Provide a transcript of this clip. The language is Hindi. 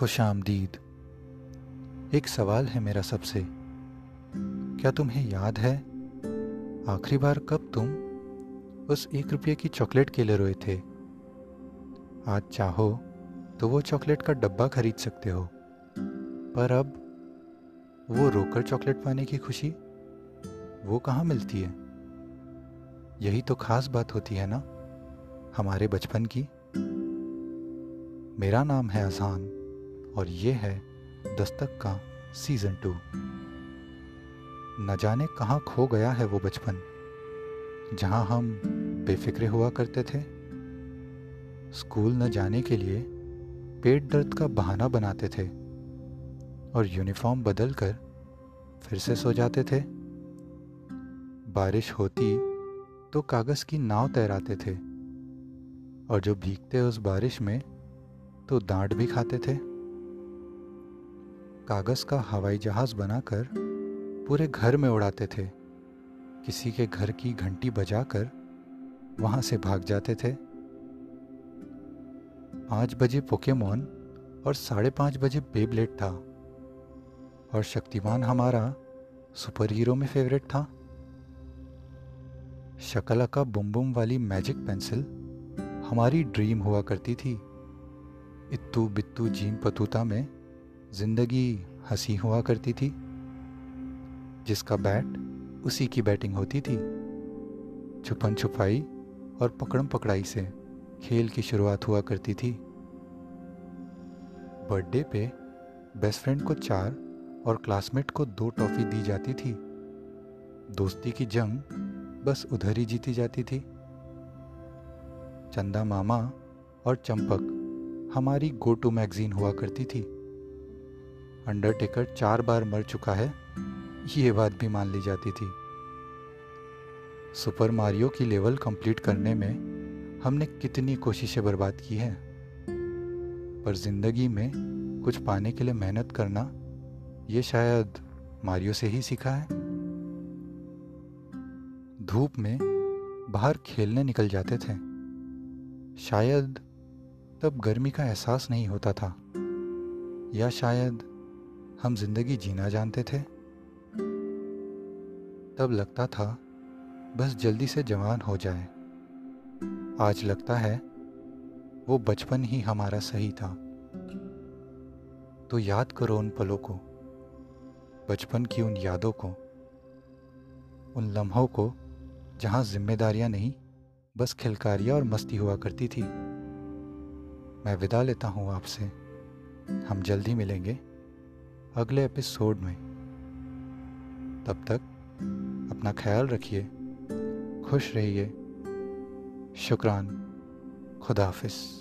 खुशामदीद। एक सवाल है मेरा सबसे, क्या तुम्हें याद है आखिरी बार कब तुम उस 1 रुपये की चॉकलेट के लिए रोए थे? आज चाहो तो वो चॉकलेट का डब्बा खरीद सकते हो, पर अब वो रोकर चॉकलेट पाने की खुशी वो कहाँ मिलती है? यही तो खास बात होती है ना हमारे बचपन की। मेरा नाम है अज़हान और ये है दस्तक का सीज़न 2। न जाने कहाँ खो गया है वो बचपन जहाँ हम बेफिक्रे हुआ करते थे। स्कूल न जाने के लिए पेट दर्द का बहाना बनाते थे और यूनिफॉर्म बदल कर फिर से सो जाते थे। बारिश होती तो कागज़ की नाव तैराते थे और जो भीगते उस बारिश में तो डांट भी खाते थे। कागज़ का हवाई जहाज़ बनाकर पूरे घर में उड़ाते थे, किसी के घर की घंटी बजाकर वहाँ से भाग जाते थे। 5 बजे पोकेमोन और 5:30 बजे बेबलेट था और शक्तिमान हमारा सुपर हीरो में फेवरेट था। शकला का बुम बुम वाली मैजिक पेंसिल हमारी ड्रीम हुआ करती थी। इत्तु बित्तू जीम पतूता में जिंदगी हंसी हुआ करती थी, जिसका बैट उसी की बैटिंग होती थी। छुपन छुपाई और पकड़म पकड़ाई से खेल की शुरुआत हुआ करती थी। बर्थडे पे बेस्ट फ्रेंड को 4 और क्लासमेट को 2 टॉफ़ी दी जाती थी। दोस्ती की जंग बस उधर ही जीती जाती थी। चंदा मामा और चंपक हमारी गो टू मैगज़ीन हुआ करती थी। अंडरटेकर 4 बार मर चुका है ये बात भी मान ली जाती थी। सुपर मारियो की लेवल कंप्लीट करने में हमने कितनी कोशिशें बर्बाद की हैं, पर ज़िंदगी में कुछ पाने के लिए मेहनत करना ये शायद मारियो से ही सीखा है। धूप में बाहर खेलने निकल जाते थे, शायद तब गर्मी का एहसास नहीं होता था, या शायद हम जिंदगी जीना जानते थे। तब लगता था बस जल्दी से जवान हो जाए। आज लगता है वो बचपन ही हमारा सही था। तो याद करो उन पलों को, बचपन की उन यादों को, उन लम्हों को जहाँ जिम्मेदारियाँ नहीं बस खिलकारियाँ और मस्ती हुआ करती थी। मैं विदा लेता हूँ आपसे, हम जल्दी मिलेंगे अगले एपिसोड में। तब तक अपना ख्याल रखिए, खुश रहिए। शुक्रान, खुदा हाफिज़।